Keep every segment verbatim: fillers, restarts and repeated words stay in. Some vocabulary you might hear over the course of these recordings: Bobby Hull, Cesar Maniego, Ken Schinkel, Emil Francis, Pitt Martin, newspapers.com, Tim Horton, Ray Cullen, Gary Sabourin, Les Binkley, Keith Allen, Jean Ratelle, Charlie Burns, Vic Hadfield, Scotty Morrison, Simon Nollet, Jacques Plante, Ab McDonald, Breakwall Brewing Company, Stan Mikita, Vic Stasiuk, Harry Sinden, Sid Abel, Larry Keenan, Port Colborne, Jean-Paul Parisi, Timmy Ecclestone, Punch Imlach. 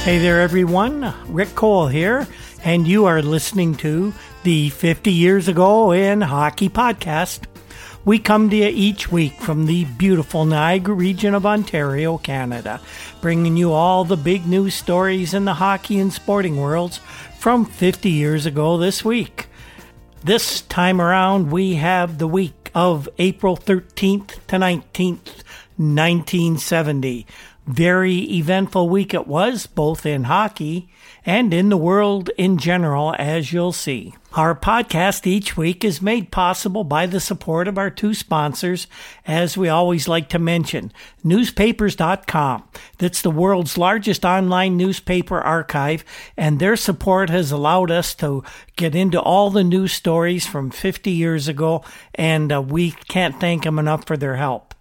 Hey there, everyone. Rick Cole here, and you are listening to the fifty years ago in Hockey podcast. We come to you each week from the beautiful Niagara region of Ontario, Canada, bringing you all the big news stories in the hockey and sporting worlds from fifty years ago this week. This time around, we have the week of April thirteenth to nineteenth, nineteen seventy. Very eventful week it was, both in hockey and in the world in general, as you'll see. Our podcast each week is made possible by the support of our two sponsors, as we always like to mention, newspapers dot com. That's the world's largest online newspaper archive, and their support has allowed us to get into all the news stories from fifty years ago, and uh, we can't thank them enough for their help.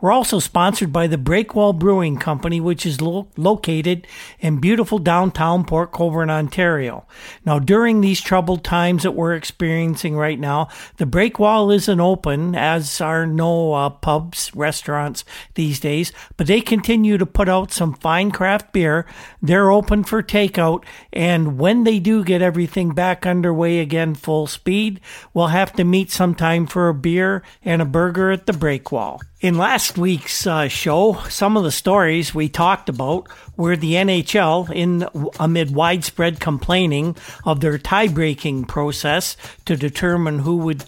We're also sponsored by the Breakwall Brewing Company, which is lo- located in beautiful downtown Port Colborne, Ontario. Now, during these troubled times that we're experiencing right now, the Breakwall isn't open, as are no uh, pubs, restaurants these days, but they continue to put out some fine craft beer. They're open for takeout, and when they do get everything back underway again full speed, we'll have to meet sometime for a beer and a burger at the Breakwall. In last week's uh, show, some of the stories we talked about were the N H L, in amid widespread complaining of their tie-breaking process to determine who would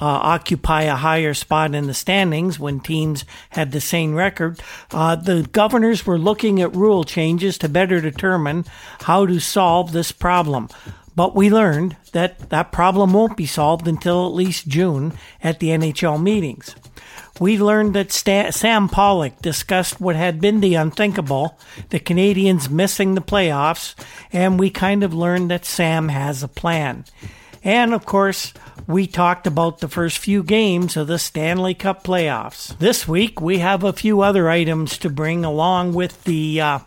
uh, occupy a higher spot in the standings when teams had the same record. Uh, the governors were looking at rule changes to better determine how to solve this problem. But we learned that that problem won't be solved until at least June at the N H L meetings. We learned that St- Sam Pollock discussed what had been the unthinkable, the Canadians missing the playoffs, and we kind of learned that Sam has a plan. And, of course, we talked about the first few games of the Stanley Cup playoffs. This week, we have a few other items to bring along with the uh,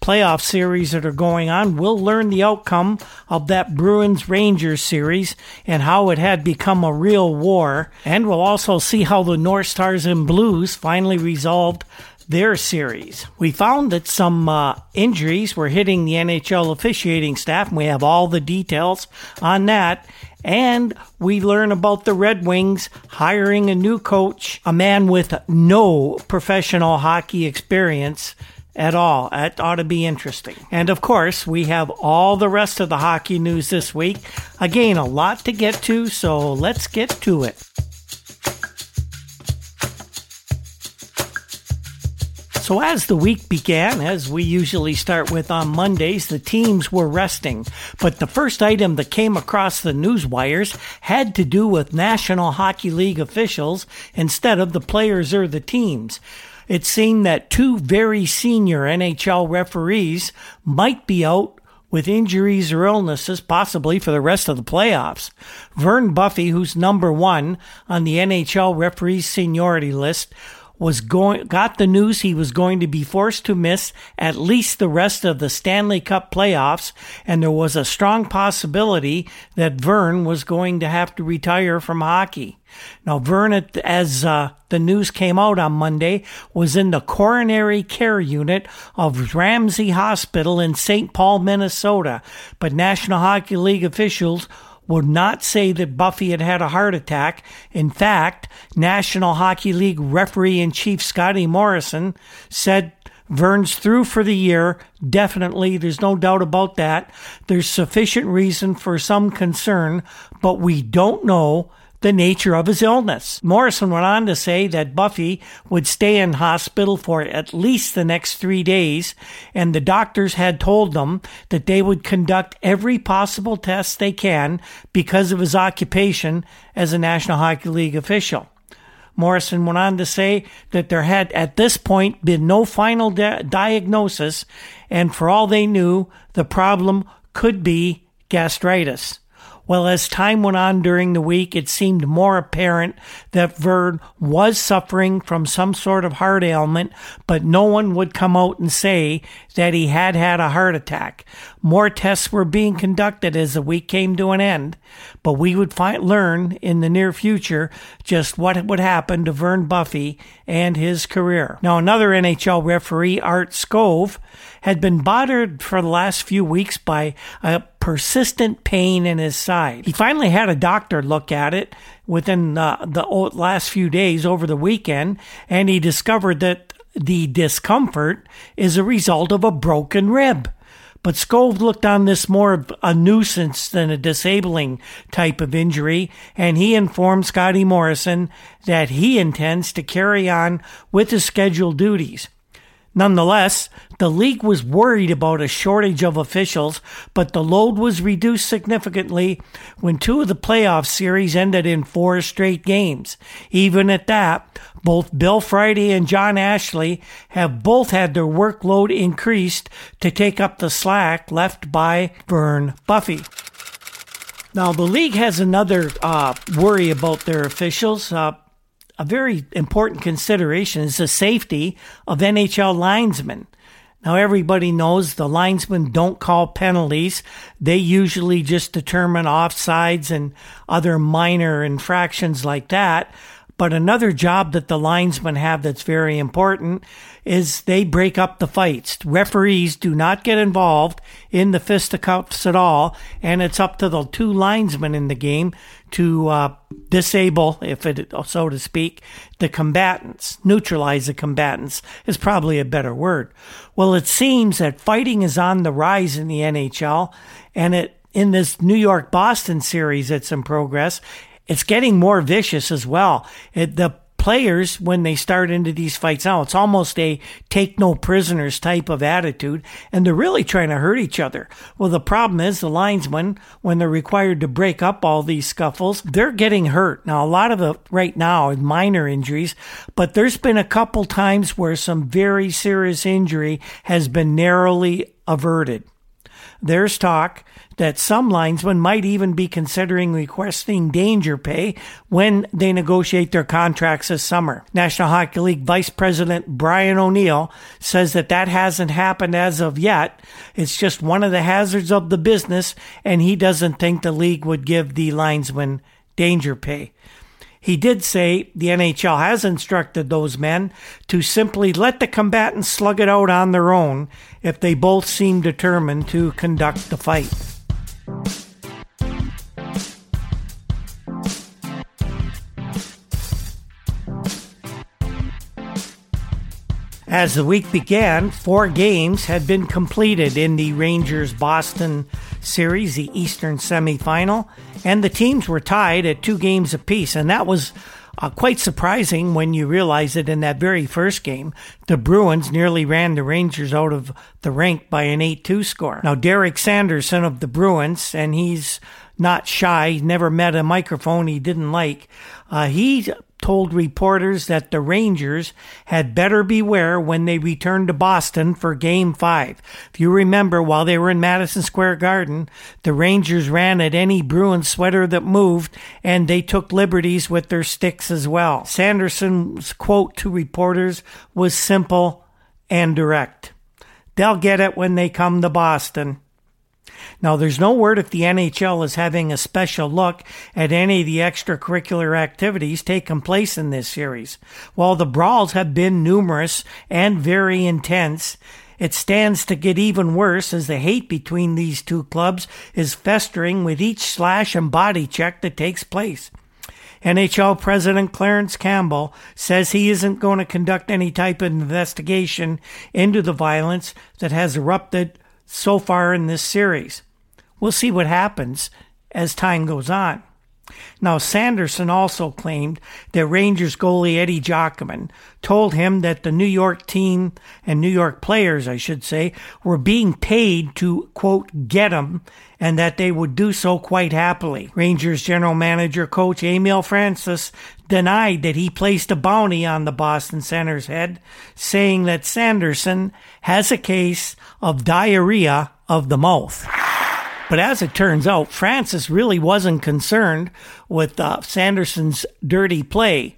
playoff series that are going on. We'll learn the outcome of that Bruins-Rangers series and how it had become a real war. And we'll also see how the North Stars and Blues finally resolved their series. We found that some uh, injuries were hitting the N H L officiating staff, and we have all the details on that. And we learn about the Red Wings hiring a new coach, a man with no professional hockey experience at all. That ought to be interesting. And of course, we have all the rest of the hockey news this week. Again, a lot to get to, so let's get to it. So as the week began, as we usually start with on Mondays, the teams were resting. But the first item that came across the news wires had to do with National Hockey League officials instead of the players or the teams. It seemed that two very senior N H L referees might be out with injuries or illnesses, possibly for the rest of the playoffs. Vern Buffey, who's number one on the N H L referees seniority list, was going got the news he was going to be forced to miss at least the rest of the Stanley Cup playoffs, and there was a strong possibility that Vern was going to have to retire from hockey. Now, Vern, as uh, the news came out on Monday, was in the coronary care unit of Ramsey Hospital in Saint Paul, Minnesota, but National Hockey League officials would not say that Buffey had had a heart attack. In fact, National Hockey League referee-in-chief Scotty Morrison said Vern's through for the year. Definitely, there's no doubt about that. There's sufficient reason for some concern, but we don't know the nature of his illness. Morrison went on to say that Buffey would stay in hospital for at least the next three days, and the doctors had told them that they would conduct every possible test they can because of his occupation as a National Hockey League official. Morrison went on to say that there had, at this point, been no final di- diagnosis, and for all they knew, the problem could be gastritis. Well, as time went on during the week, it seemed more apparent that Vern was suffering from some sort of heart ailment, but no one would come out and say that he had had a heart attack. More tests were being conducted as the week came to an end, but we would find, learn in the near future just what would happen to Vern Buffey and his career. Now, another N H L referee, Art Skov, had been bothered for the last few weeks by a persistent pain in his side. He finally had a doctor look at it within uh, the last few days over the weekend, and he discovered that the discomfort is a result of a broken rib. But Skov looked on this more of a nuisance than a disabling type of injury, and he informed Scotty Morrison that he intends to carry on with his scheduled duties. Nonetheless, the league was worried about a shortage of officials, but the load was reduced significantly when two of the playoff series ended in four straight games. Even at that, both Bill Friday and John Ashley have both had their workload increased to take up the slack left by Vern Buffey. Now, the league has another uh, worry about their officials. Uh, A very important consideration is the safety of N H L linesmen. Now, everybody knows the linesmen don't call penalties. They usually just determine offsides and other minor infractions like that. But another job that the linesmen have that's very important is they break up the fights. Referees do not get involved in the fisticuffs at all, and it's up to the two linesmen in the game to uh, disable, if it so to speak, the combatants. Neutralize the combatants is probably a better word. Well, it seems that fighting is on the rise in the N H L, and it in this New York-Boston series that's in progress, it's getting more vicious as well. It, the players, when they start into these fights now, it's almost a take no prisoners type of attitude, and they're really trying to hurt each other. Well, the problem is the linesmen, when they're required to break up all these scuffles, they're getting hurt. Now, a lot of the right now is minor injuries, but there's been a couple times where some very serious injury has been narrowly averted. There's talk that some linesmen might even be considering requesting danger pay when they negotiate their contracts this summer. National Hockey League Vice President Brian O'Neill says that that hasn't happened as of yet. It's just one of the hazards of the business, and he doesn't think the league would give the linesmen danger pay. He did say the N H L has instructed those men to simply let the combatants slug it out on their own if they both seem determined to conduct the fight. As the week began, four games had been completed in the Rangers-Boston series, the Eastern semifinal, and the teams were tied at two games apiece, and that was uh, quite surprising when you realize that in that very first game, the Bruins nearly ran the Rangers out of the rink by an eight two score. Now, Derek Sanderson of the Bruins, and he's not shy, never met a microphone he didn't like, uh, he told reporters that the Rangers had better beware when they returned to Boston for Game five. If you remember, while they were in Madison Square Garden, the Rangers ran at any Bruins sweater that moved, and they took liberties with their sticks as well. Sanderson's quote to reporters was simple and direct. They'll get it when they come to Boston. Now, there's no word if the N H L is having a special look at any of the extracurricular activities taking place in this series. While the brawls have been numerous and very intense, it stands to get even worse as the hate between these two clubs is festering with each slash and body check that takes place. N H L President Clarence Campbell says he isn't going to conduct any type of investigation into the violence that has erupted so far in this series. We'll see what happens as time goes on. Now, Sanderson also claimed that Rangers goalie Eddie Giacomin told him that the New York team and New York players, I should say, were being paid to, quote, get him, and that they would do so quite happily. Rangers general manager coach Emil Francis denied that he placed a bounty on the Boston Center's head, saying that Sanderson has a case of diarrhea of the mouth. But as it turns out, Francis really wasn't concerned with uh, Sanderson's dirty play.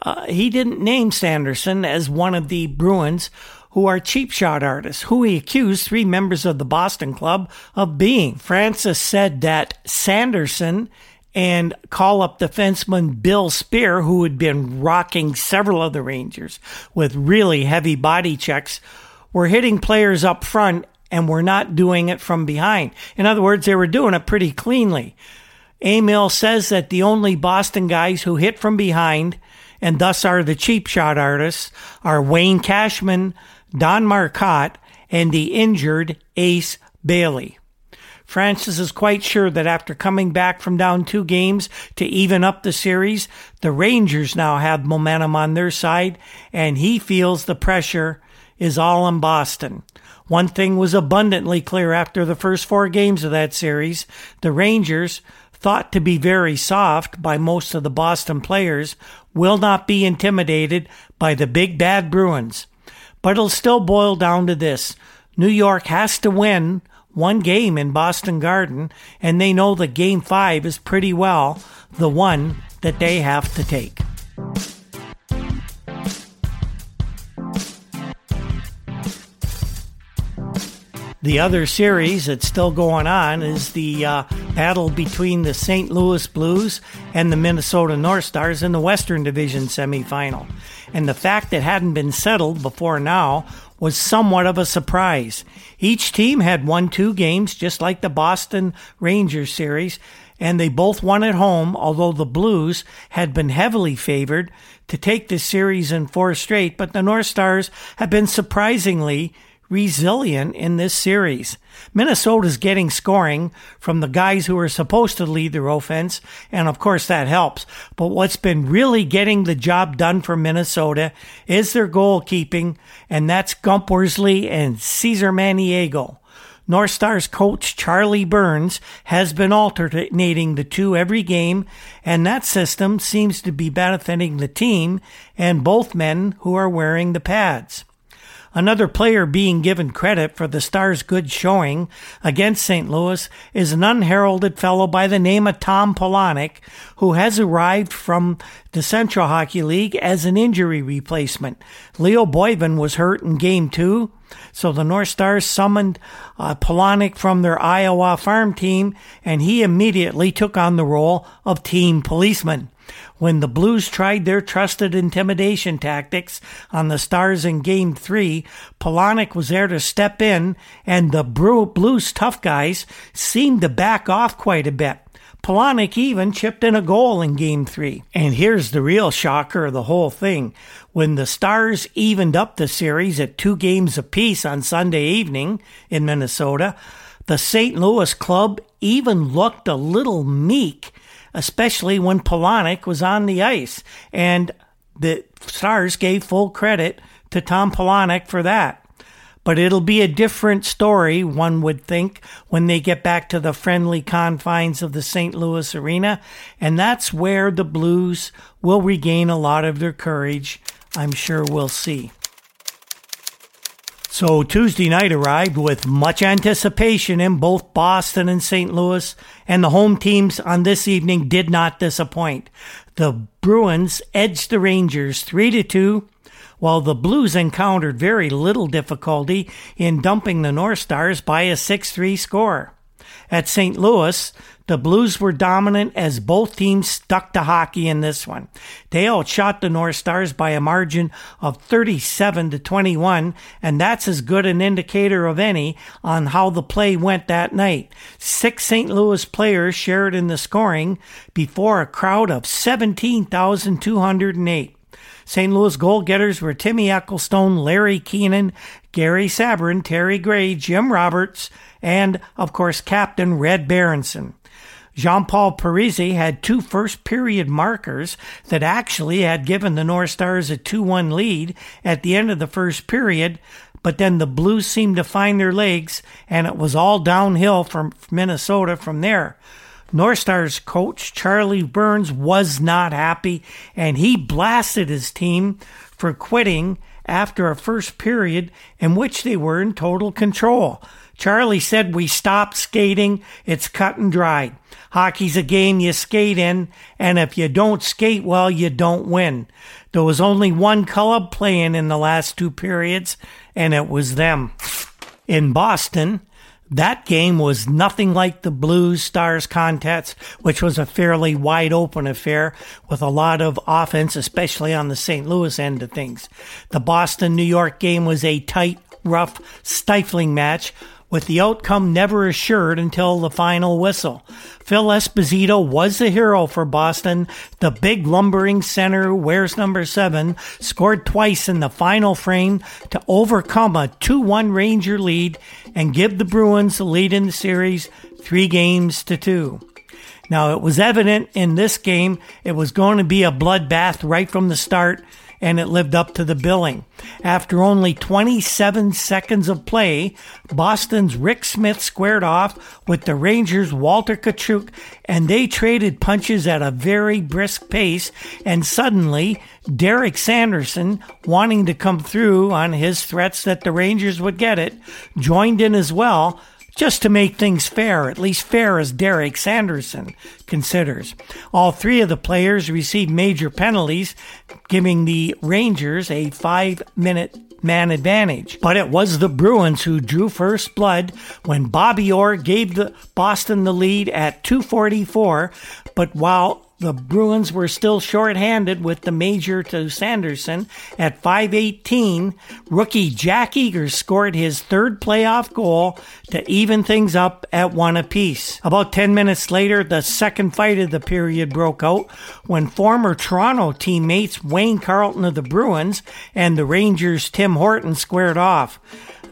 Uh, he didn't name Sanderson as one of the Bruins who are cheap shot artists, who he accused three members of the Boston club of being. Francis said that Sanderson and call-up defenseman Bill Spear, who had been rocking several of the Rangers with really heavy body checks, were hitting players up front and were not doing it from behind. In other words, they were doing it pretty cleanly. Emil says that the only Boston guys who hit from behind and thus are the cheap shot artists are Wayne Cashman, Don Marcotte, and the injured Ace Bailey. Francis is quite sure that after coming back from down two games to even up the series, the Rangers now have momentum on their side, and he feels the pressure is all on Boston. One thing was abundantly clear after the first four games of that series. The Rangers, thought to be very soft by most of the Boston players, will not be intimidated by the big bad Bruins. But it'll still boil down to this. New York has to win one game in Boston Garden, and they know that Game five is pretty well the one that they have to take. The other series that's still going on is the uh, battle between the Saint Louis Blues and the Minnesota North Stars in the Western Division semifinal. And the fact that hadn't been settled before now was somewhat of a surprise. Each team had won two games, just like the Boston Rangers series, and they both won at home, although the Blues had been heavily favored to take this series in four straight, but the North Stars have been surprisingly resilient in this series. Minnesota's getting scoring from the guys who are supposed to lead their offense, and of course that helps. But what's been really getting the job done for Minnesota is their goalkeeping, and that's Gump Worsley and Cesar Maniego. North Stars coach Charlie Burns has been alternating the two every game, and that system seems to be benefiting the team and both men who are wearing the pads. Another player being given credit for the Stars' good showing against Saint Louis is an unheralded fellow by the name of Tom Polonich, who has arrived from the Central Hockey League as an injury replacement. Leo Boivin was hurt in Game two, so the North Stars summoned uh, Polonich from their Iowa farm team, and he immediately took on the role of team policeman. When the Blues tried their trusted intimidation tactics on the Stars in Game three, Polonich was there to step in, and the Blues' tough guys seemed to back off quite a bit. Polonich even chipped in a goal in Game three. And here's the real shocker of the whole thing. When the Stars evened up the series at two games apiece on Sunday evening in Minnesota, the Saint Louis club even looked a little meek, especially when Polonich was on the ice. And the Stars gave full credit to Tom Polonich for that. But it'll be a different story, one would think, when they get back to the friendly confines of the Saint Louis arena. And that's where the Blues will regain a lot of their courage. I'm sure we'll see. So Tuesday night arrived with much anticipation in both Boston and Saint Louis, and the home teams on this evening did not disappoint. The Bruins edged the Rangers three to two, while the Blues encountered very little difficulty in dumping the North Stars by a six three score. At Saint Louis, the Blues were dominant as both teams stuck to hockey in this one. They outshot the North Stars by a margin of thirty-seven to twenty-one, and that's as good an indicator of any on how the play went that night. Six Saint Louis players shared in the scoring before a crowd of seventeen thousand two hundred eight. Saint Louis goal-getters were Timmy Ecclestone, Larry Keenan, Gary Sabourin, Terry Gray, Jim Roberts, and, of course, Captain Red Berenson. Jean-Paul Parisi had two first-period markers that actually had given the North Stars a two one lead at the end of the first period, but then the Blues seemed to find their legs, and it was all downhill from Minnesota from there. North Stars coach Charlie Burns was not happy, and he blasted his team for quitting after a first period in which they were in total control. Charlie said, "We stopped skating. It's cut and dried. Hockey's a game you skate in, and if you don't skate well, you don't win." There was only one club playing in the last two periods, and it was them. In Boston, that game was nothing like the Blues Stars contest, which was a fairly wide open affair with a lot of offense, especially on the Saint Louis end of things. The Boston-New York game was a tight, rough, stifling match, with the outcome never assured until the final whistle. Phil Esposito was the hero for Boston. The big lumbering center, who wears number seven, scored twice in the final frame to overcome a two one Ranger lead and give the Bruins the lead in the series three games to two. Now, it was evident in this game it was going to be a bloodbath right from the start, and it lived up to the billing. After only twenty-seven seconds of play, Boston's Rick Smith squared off with the Rangers' Walter Kachuk, and they traded punches at a very brisk pace, and suddenly, Derek Sanderson, wanting to come through on his threats that the Rangers would get it, joined in as well, just to make things fair, at least fair as Derek Sanderson considers. All three of the players received major penalties, giving the Rangers a five-minute man advantage. But it was the Bruins who drew first blood when Bobby Orr gave the Boston the lead at two forty-four, but while the Bruins were still shorthanded with the major to Sanderson at five eighteen. Rookie Jack Eager scored his third playoff goal to even things up at one apiece. About ten minutes later, the second fight of the period broke out when former Toronto teammates Wayne Carleton of the Bruins and the Rangers' Tim Horton squared off.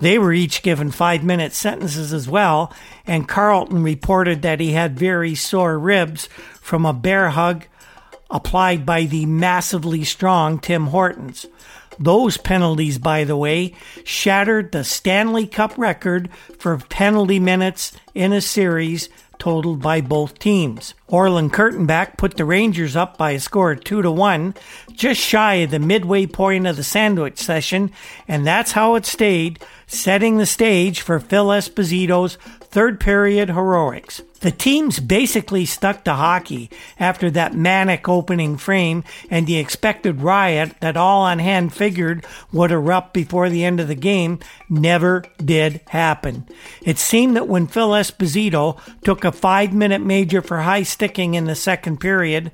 They were each given five-minute sentences as well, and Carleton reported that he had very sore ribs from a bear hug applied by the massively strong Tim Hortons. Those penalties, by the way, shattered the Stanley Cup record for penalty minutes in a series totaled by both teams. Orland Kurtenbach put the Rangers up by a score of two to one, just shy of the midway point of the sandwich session, and that's how it stayed, setting the stage for Phil Esposito's third period heroics. The teams basically stuck to hockey after that manic opening frame and the expected riot that all on hand figured would erupt before the end of the game never did happen. It seemed that when Phil Esposito took a five-minute major for high sticking in the second period,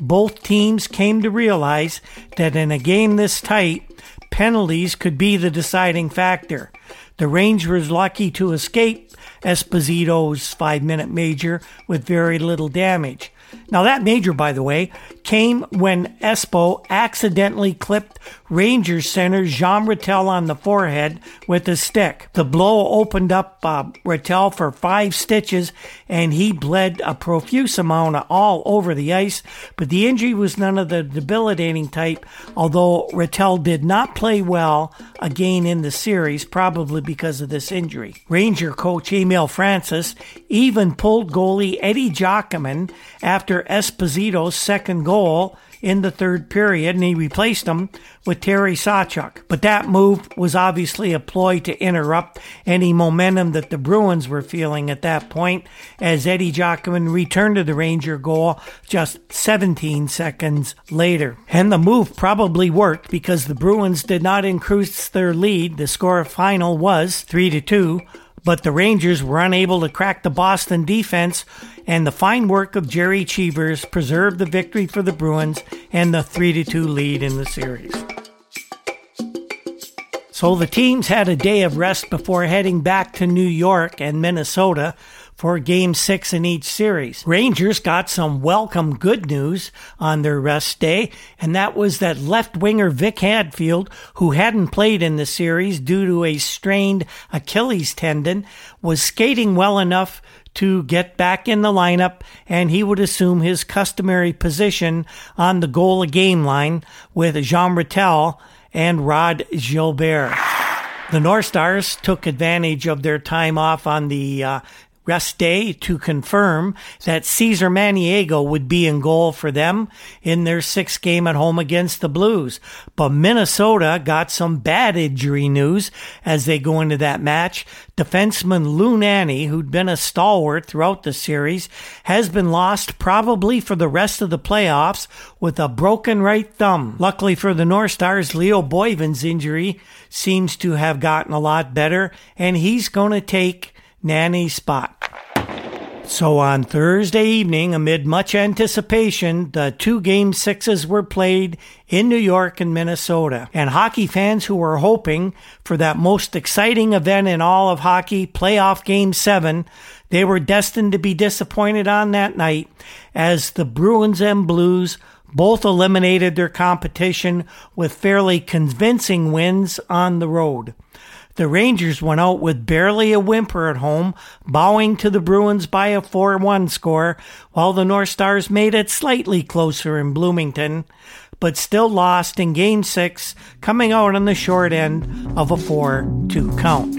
both teams came to realize that in a game this tight, penalties could be the deciding factor. The Rangers were lucky to escape Esposito's five-minute major with very little damage. Now that major, by the way, came when Espo accidentally clipped Rangers center Jean Ratelle on the forehead with a stick. The blow opened up uh, Ratelle for five stitches, and he bled a profuse amount all over the ice, but the injury was none of the debilitating type, although Ratelle did not play well again in the series, probably because of this injury. Ranger coach Emil Francis even pulled goalie Eddie Giacomin after Esposito's second goal in the third period, and he replaced him with Terry Sawchuk. But that move was obviously a ploy to interrupt any momentum that the Bruins were feeling at that point, as Eddie Giacomin returned to the Ranger goal just seventeen seconds later. And the move probably worked because the Bruins did not increase their lead. The score final was three to two. But the Rangers were unable to crack the Boston defense, and the fine work of Gerry Cheevers preserved the victory for the Bruins and the three to two lead in the series. So the teams had a day of rest before heading back to New York and Minnesota for Game six in each series. Rangers got some welcome good news on their rest day, and that was that left winger Vic Hadfield, who hadn't played in the series due to a strained Achilles tendon, was skating well enough to get back in the lineup, and he would assume his customary position on the goal a game line with Jean Ratelle and Rod Gilbert. The North Stars took advantage of their time off on the uh, rest day to confirm that Cesar Maniego would be in goal for them in their sixth game at home against the Blues. But Minnesota got some bad injury news as they go into that match. Defenseman Lou Nanny, who'd been a stalwart throughout the series, has been lost probably for the rest of the playoffs with a broken right thumb. Luckily for the North Stars, Leo Boyven's injury seems to have gotten a lot better, and he's going to take Nanny's spot. So on Thursday evening, amid much anticipation, the two game sixes were played in New York and Minnesota. And hockey fans who were hoping for that most exciting event in all of hockey, playoff game seven, they were destined to be disappointed on that night as the Bruins and Blues both eliminated their competition with fairly convincing wins on the road. The Rangers went out with barely a whimper at home, bowing to the Bruins by a four one score, while the North Stars made it slightly closer in Bloomington, but still lost in Game six, coming out on the short end of a four two count.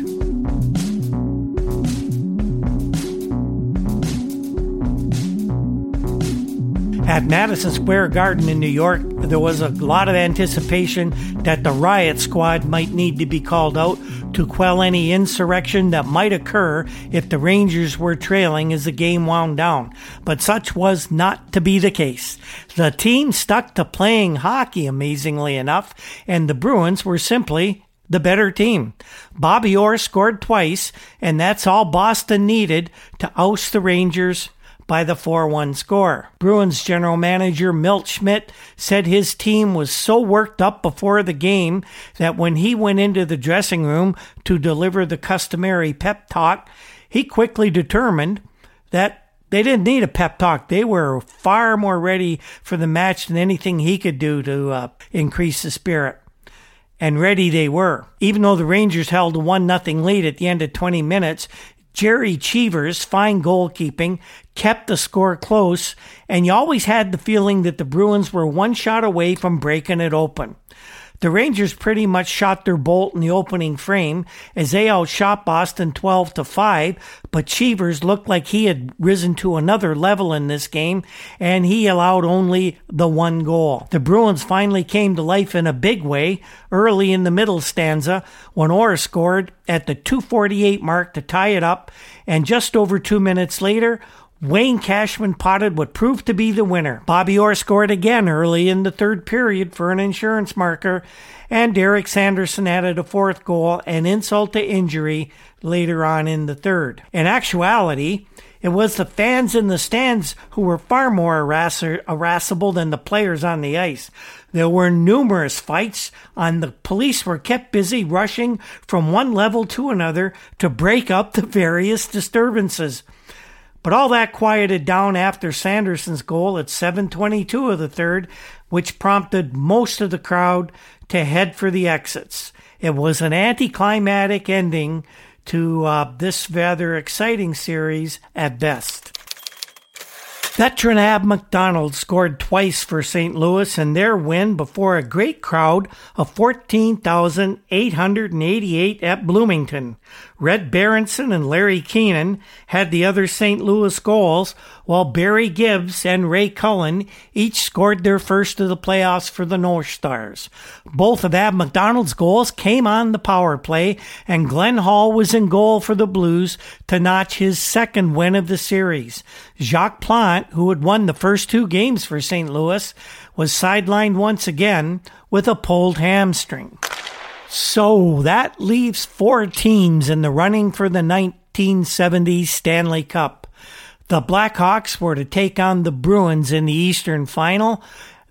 At Madison Square Garden in New York, there was a lot of anticipation that the riot squad might need to be called out to quell any insurrection that might occur if the Rangers were trailing as the game wound down. But such was not to be the case. The team stuck to playing hockey, amazingly enough, and the Bruins were simply the better team. Bobby Orr scored twice, and that's all Boston needed to oust the Rangers by the four one score. Bruins general manager Milt Schmidt said his team was so worked up before the game that when he went into the dressing room to deliver the customary pep talk, he quickly determined that they didn't need a pep talk. They were far more ready for the match than anything he could do to uh, increase the spirit. And ready they were. Even though the Rangers held a one nothing lead at the end of twenty minutes, Gerry Cheevers' fine goalkeeping kept the score close, and you always had the feeling that the Bruins were one shot away from breaking it open. The Rangers pretty much shot their bolt in the opening frame as they outshot Boston twelve to five, but Cheevers looked like he had risen to another level in this game, and he allowed only the one goal. The Bruins finally came to life in a big way early in the middle stanza when Orr scored at the two forty-eight mark to tie it up, and just over two minutes later, Wayne Cashman potted what proved to be the winner. Bobby Orr scored again early in the third period for an insurance marker, and Derek Sanderson added a fourth goal and insult to injury later on in the third. In actuality, it was the fans in the stands who were far more irasc- irascible than the players on the ice. There were numerous fights, and the police were kept busy rushing from one level to another to break up the various disturbances. But all that quieted down after Sanderson's goal at seven twenty-two of the third, which prompted most of the crowd to head for the exits. It was an anticlimactic ending to uh, this rather exciting series at best. Veteran Ab McDonald scored twice for Saint Louis in their win before a great crowd of fourteen thousand eight hundred eighty-eight at Bloomington. Red Berenson and Larry Keenan had the other Saint Louis goals, while Barry Gibbs and Ray Cullen each scored their first of the playoffs for the North Stars. Both of Ab McDonald's goals came on the power play, and Glenn Hall was in goal for the Blues to notch his second win of the series. Jacques Plante, who had won the first two games for Saint Louis, was sidelined once again with a pulled hamstring. So that leaves four teams in the running for the nineteen seventy Stanley Cup. The Blackhawks were to take on the Bruins in the Eastern Final.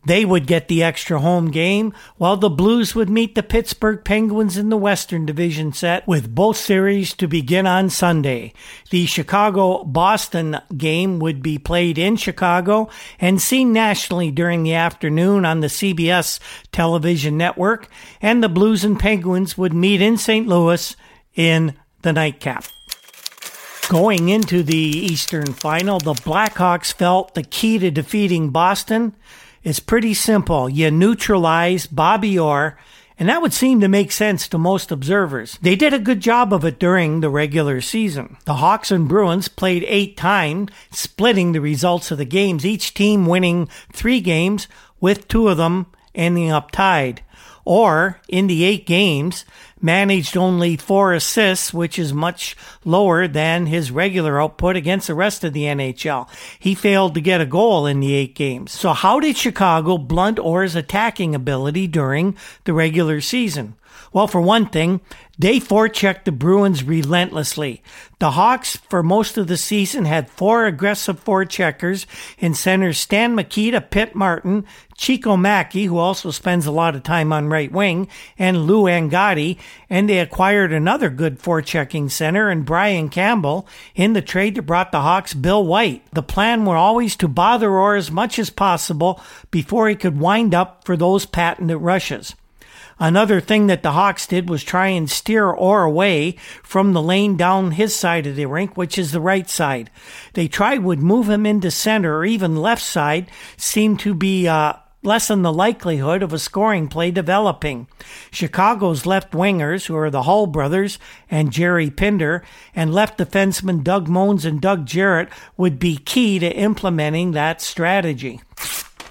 They would get the extra home game, while the Blues would meet the Pittsburgh Penguins in the Western Division set, with both series to begin on Sunday. The Chicago-Boston game would be played in Chicago and seen nationally during the afternoon on the C B S television network, and the Blues and Penguins would meet in Saint Louis in the nightcap. Going into the Eastern Final, the Blackhawks felt the key to defeating Boston. It's pretty simple. You neutralize Bobby Orr and that would seem to make sense to most observers. They did a good job of it during the regular season. The Hawks and Bruins played eight times, splitting the results of the games, each team winning three games, with two of them ending up tied. Orr, in the eight games, managed only four assists, which is much lower than his regular output against the rest of the N H L. He failed to get a goal in the eight games. So how did Chicago blunt Orr's attacking ability during the regular season? Well, for one thing, they forechecked the Bruins relentlessly. The Hawks, for most of the season, had four aggressive forecheckers in centers Stan Mikita, Pitt Martin, Chico Mackey, who also spends a lot of time on right wing, and Lou Angotti, and they acquired another good forechecking center in Brian Campbell in the trade that brought the Hawks Bill White. The plan was always to bother Orr as much as possible before he could wind up for those patented rushes. Another thing that the Hawks did was try and steer Orr away from the lane down his side of the rink, which is the right side. They tried would move him into center or even left side, seemed to be uh, lessen the likelihood of a scoring play developing. Chicago's left wingers, who are the Hall brothers and Jerry Pinder, and left defensemen Doug Moens and Doug Jarrett would be key to implementing that strategy.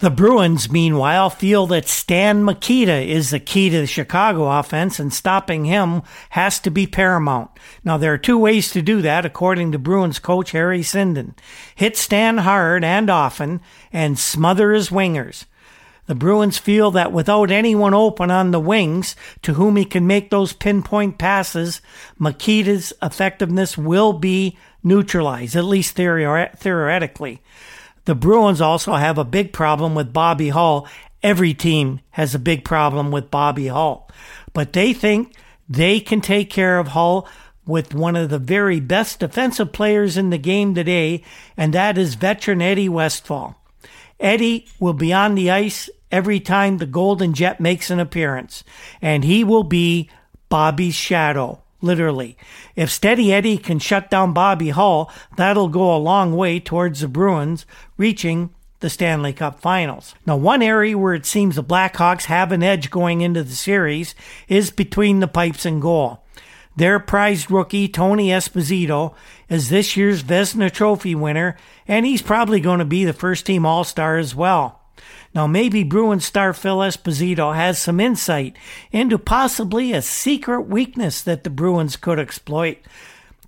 The Bruins, meanwhile, feel that Stan Mikita is the key to the Chicago offense, and stopping him has to be paramount. Now, there are two ways to do that, according to Bruins coach Harry Sinden. Hit Stan hard and often, and smother his wingers. The Bruins feel that without anyone open on the wings to whom he can make those pinpoint passes, Mikita's effectiveness will be neutralized, at least theori- theoretically. The Bruins also have a big problem with Bobby Hull. Every team has a big problem with Bobby Hull. But they think they can take care of Hull with one of the very best defensive players in the game today, and that is veteran Eddie Westfall. Eddie will be on the ice every time the Golden Jet makes an appearance, and he will be Bobby's shadow. Literally. If Steady Eddie can shut down Bobby Hull, that'll go a long way towards the Bruins reaching the Stanley Cup Finals. Now, one area where it seems the Blackhawks have an edge going into the series is between the pipes and goal. Their prized rookie, Tony Esposito, is this year's Vezina Trophy winner, and he's probably going to be the first-team All-Star as well. Now, maybe Bruins star Phil Esposito has some insight into possibly a secret weakness that the Bruins could exploit.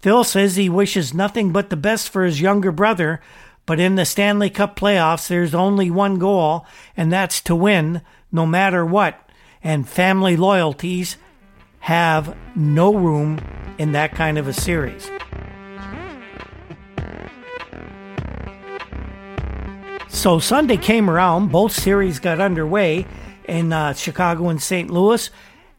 Phil says he wishes nothing but the best for his younger brother, but in the Stanley Cup playoffs, there's only one goal, and that's to win no matter what. And family loyalties have no room in that kind of a series. So Sunday came around, both series got underway in uh, Chicago and Saint Louis,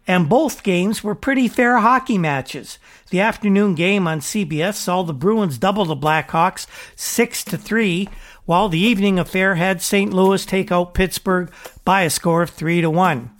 and both games were pretty fair hockey matches. The afternoon game on C B S saw the Bruins double the Blackhawks six to three, while the evening affair had Saint Louis take out Pittsburgh by a score of three to one.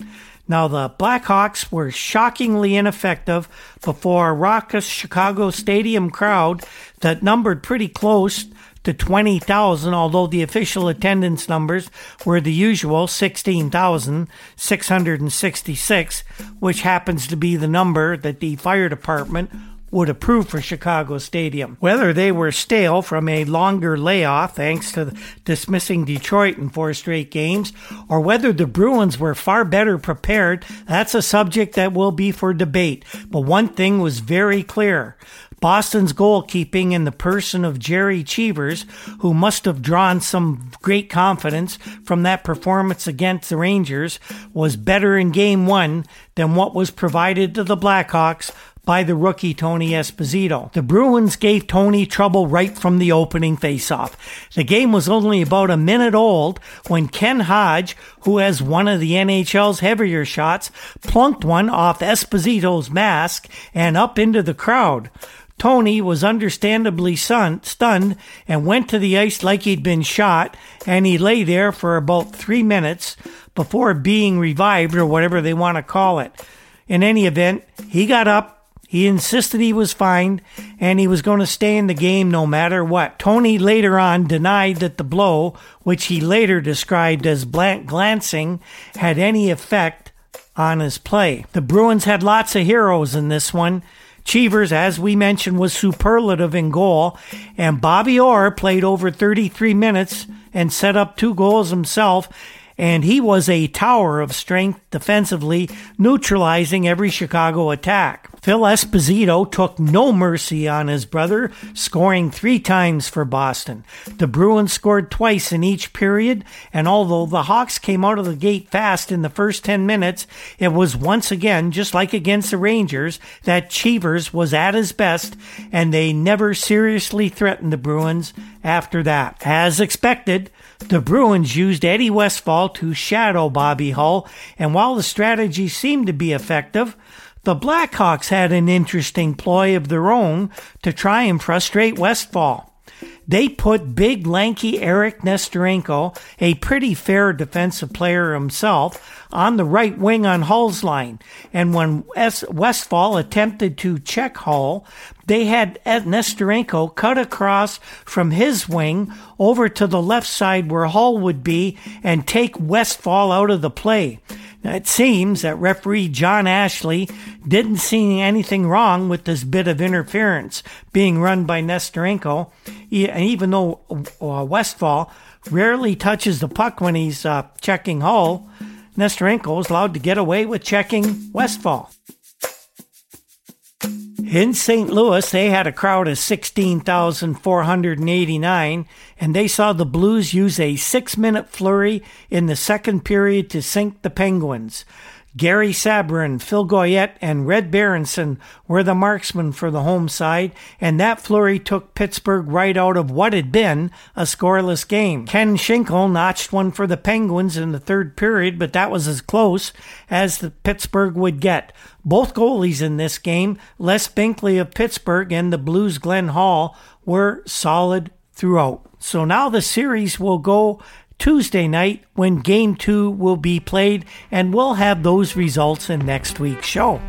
Now, the Blackhawks were shockingly ineffective before a raucous Chicago Stadium crowd that numbered pretty close to twenty thousand, although the official attendance numbers were the usual sixteen thousand six hundred sixty-six, which happens to be the number that the fire department would approve for Chicago Stadium. Whether they were stale from a longer layoff thanks to dismissing Detroit in four straight games, or whether the Bruins were far better prepared, that's a subject that will be for debate. But one thing was very clear. Boston's goalkeeping in the person of Gerry Cheevers, who must have drawn some great confidence from that performance against the Rangers, was better in game one than what was provided to the Blackhawks by the rookie Tony Esposito. The Bruins gave Tony trouble right from the opening faceoff. The game was only about a minute old when Ken Hodge, who has one of the N H L's heavier shots, plunked one off Esposito's mask and up into the crowd. Tony was understandably sun- stunned and went to the ice like he'd been shot, and he lay there for about three minutes before being revived, or whatever they want to call it. In any event, he got up. He insisted he was fine, and he was going to stay in the game no matter what. Tony later on denied that the blow, which he later described as blank glancing, had any effect on his play. The Bruins had lots of heroes in this one. Cheevers, as we mentioned, was superlative in goal, and Bobby Orr played over thirty-three minutes and set up two goals himself, and he was a tower of strength defensively, neutralizing every Chicago attack. Phil Esposito took no mercy on his brother, scoring three times for Boston. The Bruins scored twice in each period, and although the Hawks came out of the gate fast in the first ten minutes, it was once again, just like against the Rangers, that Cheevers was at his best, and they never seriously threatened the Bruins after that. As expected, the Bruins used Eddie Westfall to shadow Bobby Hull, and while the strategy seemed to be effective, the Blackhawks had an interesting ploy of their own to try and frustrate Westfall. They put big, lanky Eric Nestorenko, a pretty fair defensive player himself, on the right wing on Hull's line, and when Westfall attempted to check Hull, they had Nestorenko cut across from his wing over to the left side where Hull would be and take Westfall out of the play. Now, it seems that referee John Ashley didn't see anything wrong with this bit of interference being run by Nestorenko, even though Westfall rarely touches the puck when he's uh, checking Hull. Nestorenko is allowed to get away with checking Westfall. In Saint Louis, they had a crowd of sixteen thousand four hundred eighty-nine, and they saw the Blues use a six-minute flurry in the second period to sink the Penguins. Gary Sabourin, Phil Goyette, and Red Berenson were the marksmen for the home side, and that flurry took Pittsburgh right out of what had been a scoreless game. Ken Schinkel notched one for the Penguins in the third period, but that was as close as the Pittsburgh would get. Both goalies in this game, Les Binkley of Pittsburgh and the Blues' Glenn Hall, were solid throughout. So now the series will go Tuesday night, when Game two will be played, and we'll have those results in next week's show.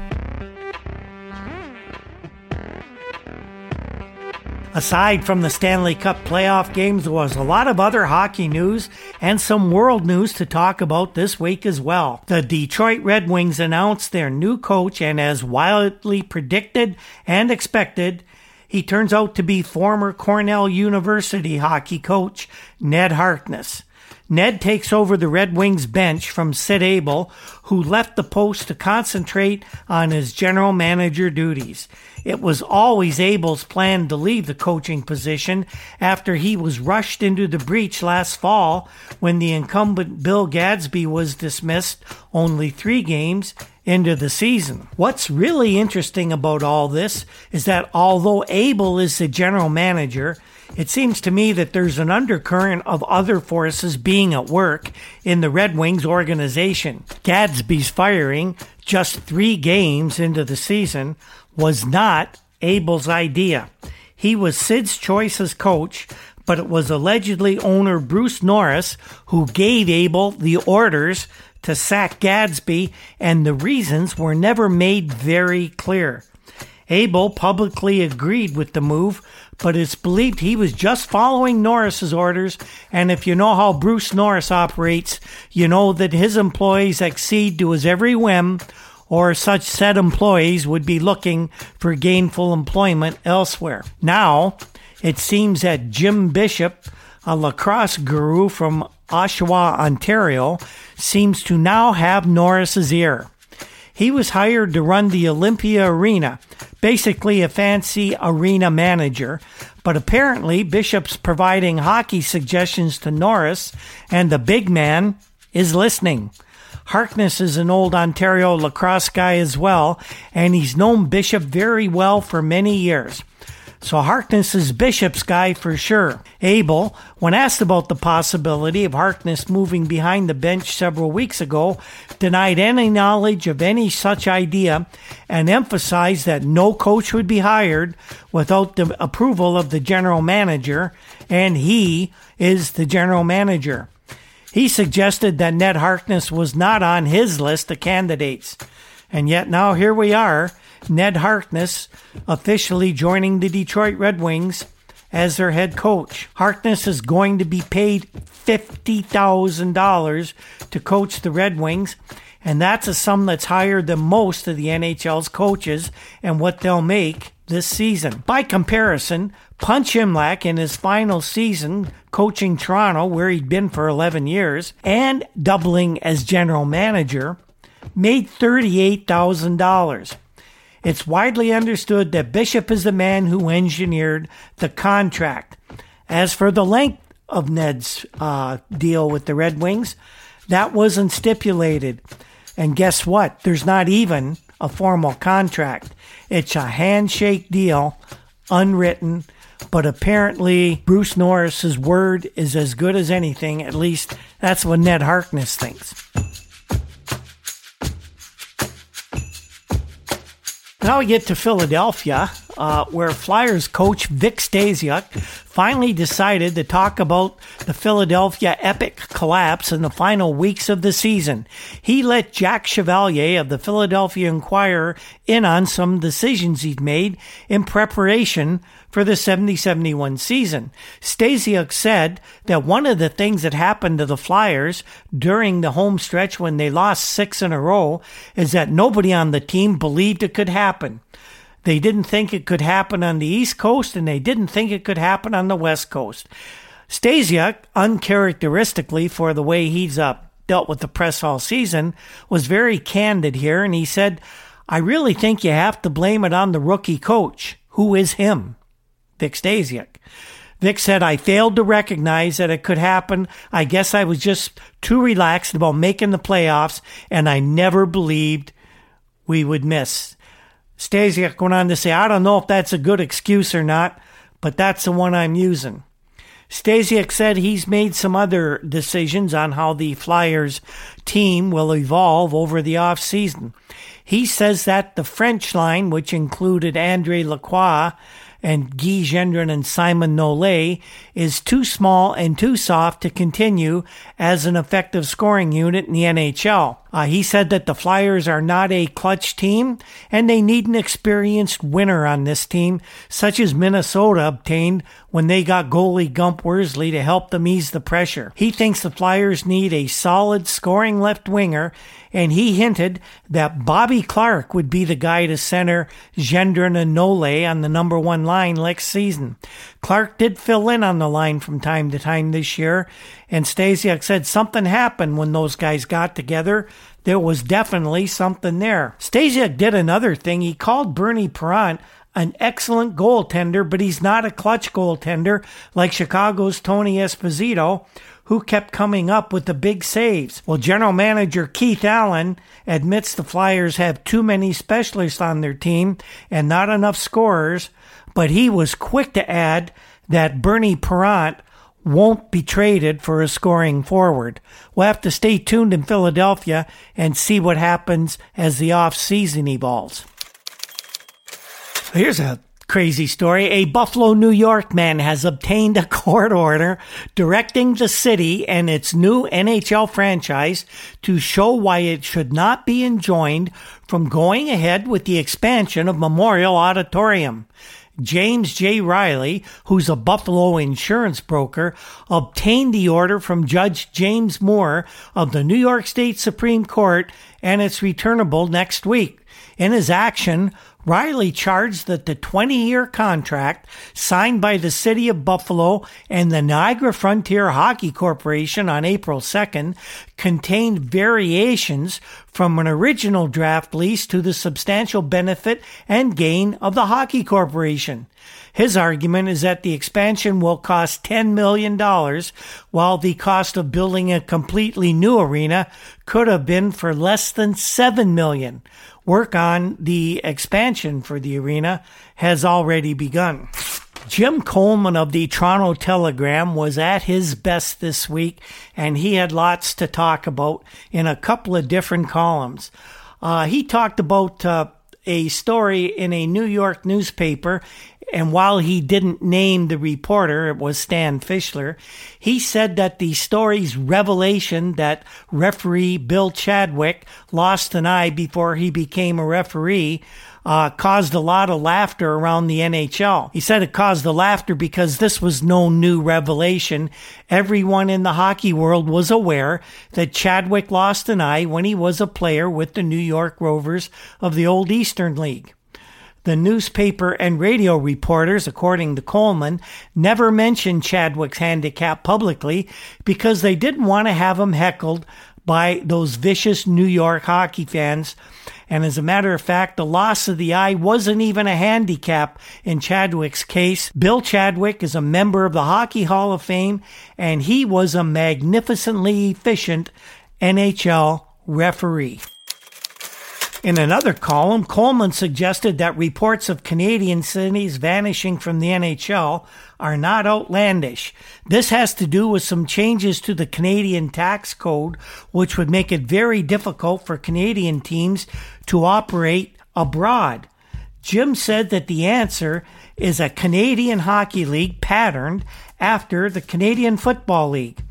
Aside from the Stanley Cup playoff games, there was a lot of other hockey news and some world news to talk about this week as well. The Detroit Red Wings announced their new coach, and as wildly predicted and expected, he turns out to be former Cornell University hockey coach Ned Harkness. Ned takes over the Red Wings bench from Sid Abel, who left the post to concentrate on his general manager duties. It was always Abel's plan to leave the coaching position after he was rushed into the breach last fall when the incumbent Bill Gadsby was dismissed only three games into the season. What's really interesting about all this is that although Abel is the general manager, it seems to me that there's an undercurrent of other forces being at work in the Red Wings organization. Gadsby's firing, just three games into the season, was not Abel's idea. He was Sid's choice as coach, but it was allegedly owner Bruce Norris who gave Abel the orders to sack Gadsby, and the reasons were never made very clear. Abel publicly agreed with the move, but it's believed he was just following Norris's orders, and if you know how Bruce Norris operates, you know that his employees accede to his every whim, or such said employees would be looking for gainful employment elsewhere. Now, it seems that Jim Bishop, a lacrosse guru from Oshawa, Ontario, seems to now have Norris's ear. He was hired to run the Olympia Arena, basically a fancy arena manager, but apparently Bishop's providing hockey suggestions to Norris, and the big man is listening. Harkness is an old Ontario lacrosse guy as well, and he's known Bishop very well for many years. So Harkness is Bishop's guy for sure. Abel, when asked about the possibility of Harkness moving behind the bench several weeks ago, denied any knowledge of any such idea and emphasized that no coach would be hired without the approval of the general manager, and he is the general manager. He suggested that Ned Harkness was not on his list of candidates. And yet now here we are, Ned Harkness officially joining the Detroit Red Wings as their head coach. Harkness is going to be paid fifty thousand dollars to coach the Red Wings, And that's a sum that's higher than most of the N H L's coaches and what they'll make this season. By comparison, Punch Imlach in his final season coaching Toronto, where he'd been for eleven years, and doubling as general manager, made thirty-eight thousand dollars. It's widely understood that Bishop is the man who engineered the contract. As for the length of Ned's uh, deal with the Red Wings, that wasn't stipulated. And guess what? There's not even a formal contract. It's a handshake deal, unwritten, but apparently Bruce Norris's word is as good as anything. At least that's what Ned Harkness thinks. Now we get to Philadelphia, uh, where Flyers coach Vic Stasiuk finally decided to talk about the Philadelphia epic collapse in the final weeks of the season. He let Jack Chevalier of the Philadelphia Inquirer in on some decisions he'd made in preparation for the seventy seventy-one season. Stasiuk said that one of the things that happened to the Flyers during the home stretch when they lost six in a row is that nobody on the team believed it could happen. They didn't think it could happen on the East Coast, and they didn't think it could happen on the West Coast. Stasiuk, uncharacteristically for the way he's uh, dealt with the press all season, was very candid here, and he said, I really think you have to blame it on the rookie coach. Who is him? Vic Stasiuk. Vic said, I failed to recognize that it could happen. I guess I was just too relaxed about making the playoffs, and I never believed we would miss. Stasiuk went on to say, I don't know if that's a good excuse or not, but that's the one I'm using. Stasiuk said he's made some other decisions on how the Flyers team will evolve over the offseason. He says that the French line, which included Andre Lacroix and Guy Gendron and Simon Nollet, is too small and too soft to continue as an effective scoring unit in the N H L. Uh, he said that the Flyers are not a clutch team, and they need an experienced winner on this team, such as Minnesota obtained when they got goalie Gump Worsley to help them ease the pressure. He thinks the Flyers need a solid scoring left winger, and he hinted that Bobby Clark would be the guy to center Gendron and Nollet on the number one line next season. Clark did fill in on the line from time to time this year, and Stasiuk said something happened when those guys got together. There was definitely something there. Stasiuk did another thing. He called Bernie Parent an excellent goaltender, but he's not a clutch goaltender like Chicago's Tony Esposito, who kept coming up with the big saves. Well, general manager Keith Allen admits the Flyers have too many specialists on their team and not enough scorers, but he was quick to add that Bernie Parent won't be traded for a scoring forward. We'll have to stay tuned in Philadelphia and see what happens as the offseason evolves. Here's a crazy story. A Buffalo, New York man has obtained a court order directing the city and its new N H L franchise to show why it should not be enjoined from going ahead with the expansion of Memorial Auditorium. James J. Riley, who's a Buffalo insurance broker, obtained the order from Judge James Moore of the New York State Supreme Court, and it's returnable next week. In his action, Riley charged that the twenty-year contract signed by the City of Buffalo and the Niagara Frontier Hockey Corporation on April second contained variations from an original draft lease to the substantial benefit and gain of the Hockey Corporation. His argument is that the expansion will cost ten million dollars, while the cost of building a completely new arena could have been for less than seven million dollars. Work on the expansion for the arena has already begun. Jim Coleman of the Toronto Telegram was at his best this week, and he had lots to talk about in a couple of different columns. Uh, he talked about uh, a story in a New York newspaper, and while he didn't name the reporter, it was Stan Fischler, he said that the story's revelation that referee Bill Chadwick lost an eye before he became a referee uh, caused a lot of laughter around the N H L. He said it caused the laughter because this was no new revelation. Everyone in the hockey world was aware that Chadwick lost an eye when he was a player with the New York Rovers of the old Eastern League. The newspaper and radio reporters, according to Coleman, never mentioned Chadwick's handicap publicly because they didn't want to have him heckled by those vicious New York hockey fans. And as a matter of fact, the loss of the eye wasn't even a handicap in Chadwick's case. Bill Chadwick is a member of the Hockey Hall of Fame, and he was a magnificently efficient N H L referee. In another column, Coleman suggested that reports of Canadian cities vanishing from the N H L are not outlandish. This has to do with some changes to the Canadian tax code, which would make it very difficult for Canadian teams to operate abroad. Jim said that the answer is a Canadian Hockey League patterned after the Canadian Football League.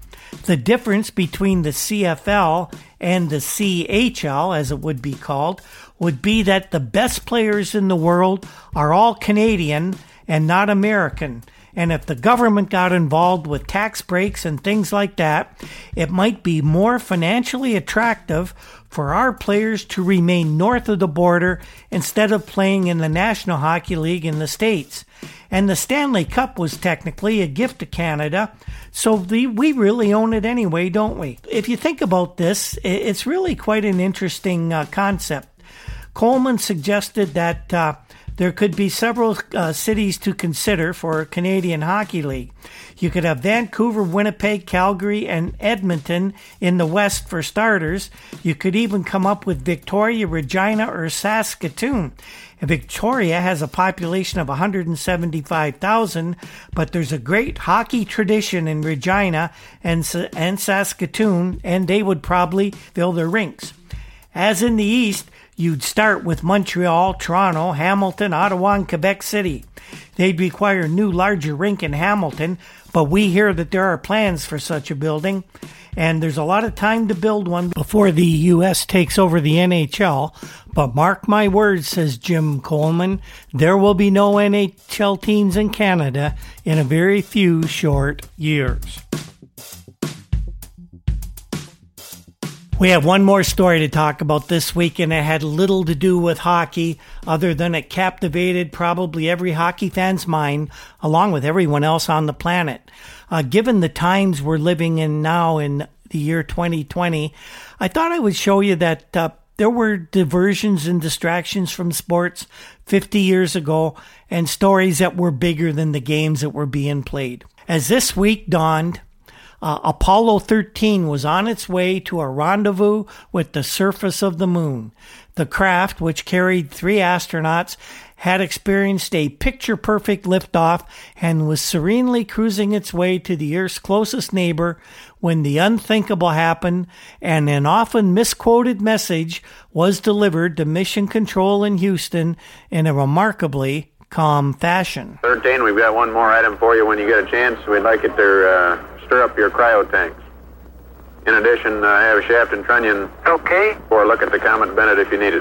The difference between the C F L and the C H L, as it would be called, would be that the best players in the world are all Canadian and not American. And if the government got involved with tax breaks and things like that, it might be more financially attractive for our players to remain north of the border instead of playing in the National Hockey League in the States. And the Stanley Cup was technically a gift to Canada, so the, we really own it anyway, don't we? If you think about this, it's really quite an interesting uh, concept. Coleman suggested that uh, there could be several uh, cities to consider for a Canadian Hockey League. You could have Vancouver, Winnipeg, Calgary, and Edmonton in the West for starters. You could even come up with Victoria, Regina, or Saskatoon. Victoria has a population of one hundred seventy-five thousand, but there's a great hockey tradition in Regina and and Saskatoon, and they would probably fill their rinks. As in the East, you'd start with Montreal, Toronto, Hamilton, Ottawa, and Quebec City. They'd require a new, larger rink in Hamilton, but we hear that there are plans for such a building, and there's a lot of time to build one before the U S takes over the N H L. But mark my words, says Jim Coleman, there will be no N H L teams in Canada in a very few short years. We have one more story to talk about this week, and it had little to do with hockey other than it captivated probably every hockey fan's mind along with everyone else on the planet. Uh, given the times we're living in now in the year twenty twenty, I thought I would show you that uh, there were diversions and distractions from sports fifty years ago and stories that were bigger than the games that were being played. As this week dawned, Uh, Apollo thirteen was on its way to a rendezvous with the surface of the moon. The craft, which carried three astronauts, had experienced a picture-perfect liftoff and was serenely cruising its way to the Earth's closest neighbor when the unthinkable happened, and an often misquoted message was delivered to Mission Control in Houston in a remarkably calm fashion. thirteen, we've got one more item for you when you get a chance. We'd like it to... Uh... stir up your cryo tanks. In addition, I uh, have Shaft and Trunnion. Okay. Or look at the Comet Bennett if you need it.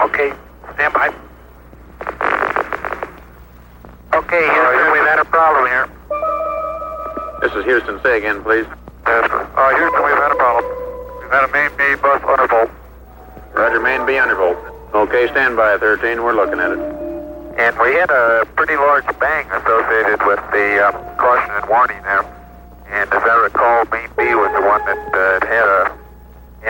Okay. Stand by. Okay, Houston, we've had a problem here. This is Houston. Say again, please. Yes, sir. Uh, Houston, we've had a problem. We've had a main B bus undervolt. Roger, main B undervolt. Okay, stand by, thirteen. We're looking at it. And we had a pretty large bang associated with the um, caution and warning there. And as I recall, Main B was the one that uh, had a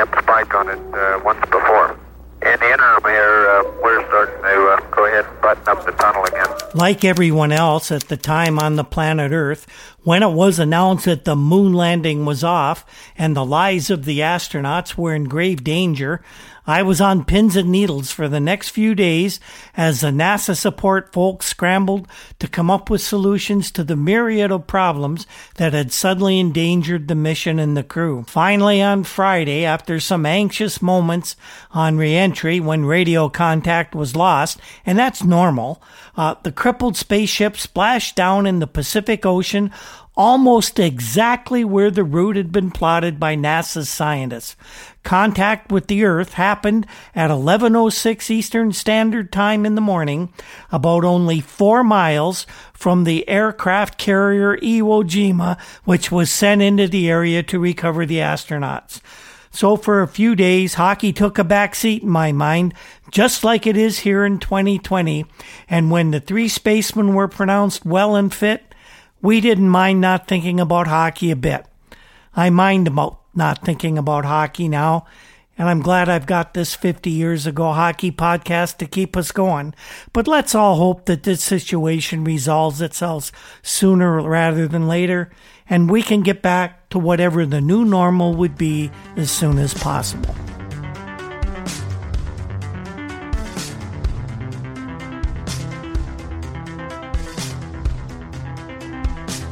amp spike on it uh, once before. In the interim here, uh, we're starting to uh, go ahead and button up the tunnel again. Like everyone else at the time on the planet Earth, when it was announced that the moon landing was off and the lives of the astronauts were in grave danger, I was on pins and needles for the next few days as the NASA support folks scrambled to come up with solutions to the myriad of problems that had suddenly endangered the mission and the crew. Finally, on Friday, after some anxious moments on reentry when radio contact was lost, and that's normal, uh, the crippled spaceship splashed down in the Pacific Ocean almost exactly where the route had been plotted by NASA's scientists. Contact with the Earth happened at eleven oh six Eastern Standard Time in the morning, about only four miles from the aircraft carrier Iwo Jima, which was sent into the area to recover the astronauts. So for a few days, hockey took a back seat in my mind, just like it is here in twenty twenty. And when the three spacemen were pronounced well and fit, we didn't mind not thinking about hockey a bit. I mind about not thinking about hockey now, and I'm glad I've got this fifty years ago hockey podcast to keep us going. But let's all hope that this situation resolves itself sooner rather than later, and we can get back to whatever the new normal would be as soon as possible.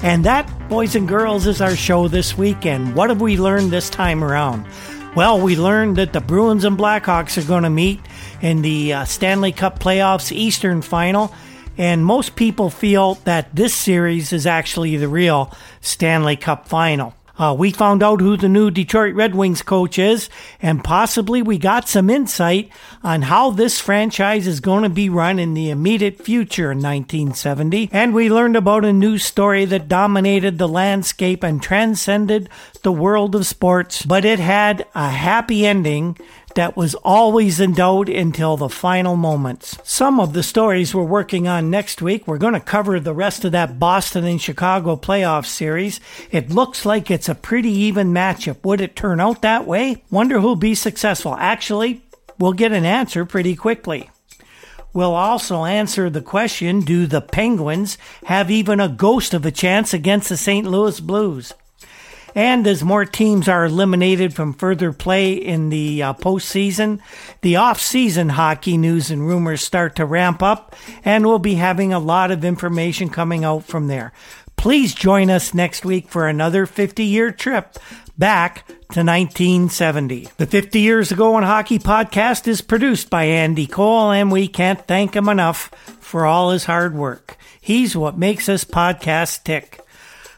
And that, boys and girls, is our show this week. And what have we learned this time around? Well, we learned that the Bruins and Blackhawks are going to meet in the uh, Stanley Cup playoffs Eastern Final. And most people feel that this series is actually the real Stanley Cup Final. Uh, we found out who the new Detroit Red Wings coach is, and possibly we got some insight on how this franchise is going to be run in the immediate future in nineteen seventy. And we learned about a news story that dominated the landscape and transcended the world of sports, but it had a happy ending that was always in doubt until the final moments. Some of the stories we're working on next week, we're going to cover the rest of that Boston and Chicago playoff series. It looks like it's a pretty even matchup. Would it turn out that way? Wonder who'll be successful. Actually, we'll get an answer pretty quickly. We'll also answer the question, do the Penguins have even a ghost of a chance against the Saint Louis Blues? And as more teams are eliminated from further play in the uh, postseason, the off-season hockey news and rumors start to ramp up, and we'll be having a lot of information coming out from there. Please join us next week for another fifty-year trip back to nineteen seventy. The fifty years ago in Hockey podcast is produced by Andy Cole, and we can't thank him enough for all his hard work. He's what makes this podcast tick.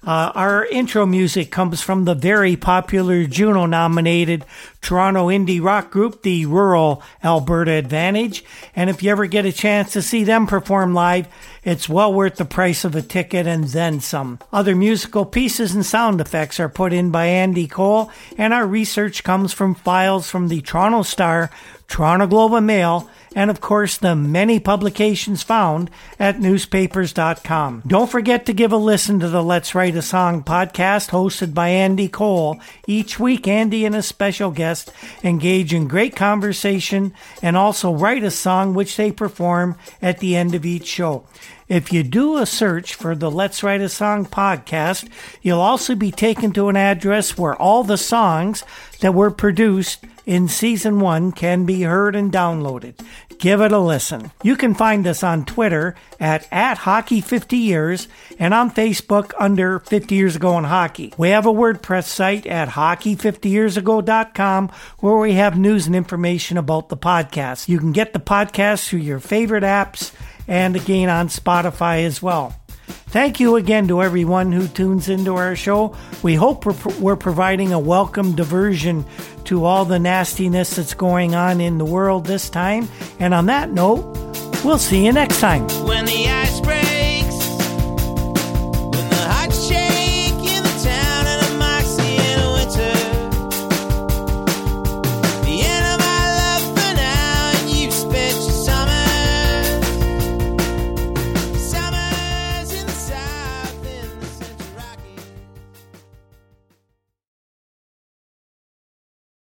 Uh, our intro music comes from the very popular Juno-nominated Toronto indie rock group, the Rural Alberta Advantage. And if you ever get a chance to see them perform live, it's well worth the price of a ticket and then some. Other musical pieces and sound effects are put in by Andy Cole, and our research comes from files from the Toronto Star, Toronto Globe and Mail, and of course the many publications found at newspapers dot com. Don't forget to give a listen to the Let's Write a Song podcast hosted by Andy Cole. Each week, Andy and a special guest engage in great conversation and also write a song which they perform at the end of each show. If you do a search for the Let's Write a Song podcast, you'll also be taken to an address where all the songs that were produced in Season one can be heard and downloaded. Give it a listen. You can find us on Twitter at, at Hockey fifty Years and on Facebook under fifty years ago in Hockey. We have a WordPress site at hockey fifty years ago dot com where we have news and information about the podcast. You can get the podcast through your favorite apps and again on Spotify as well. Thank you again to everyone who tunes into our show. We hope we're, we're providing a welcome diversion to all the nastiness that's going on in the world this time. And on that note, we'll see you next time. When the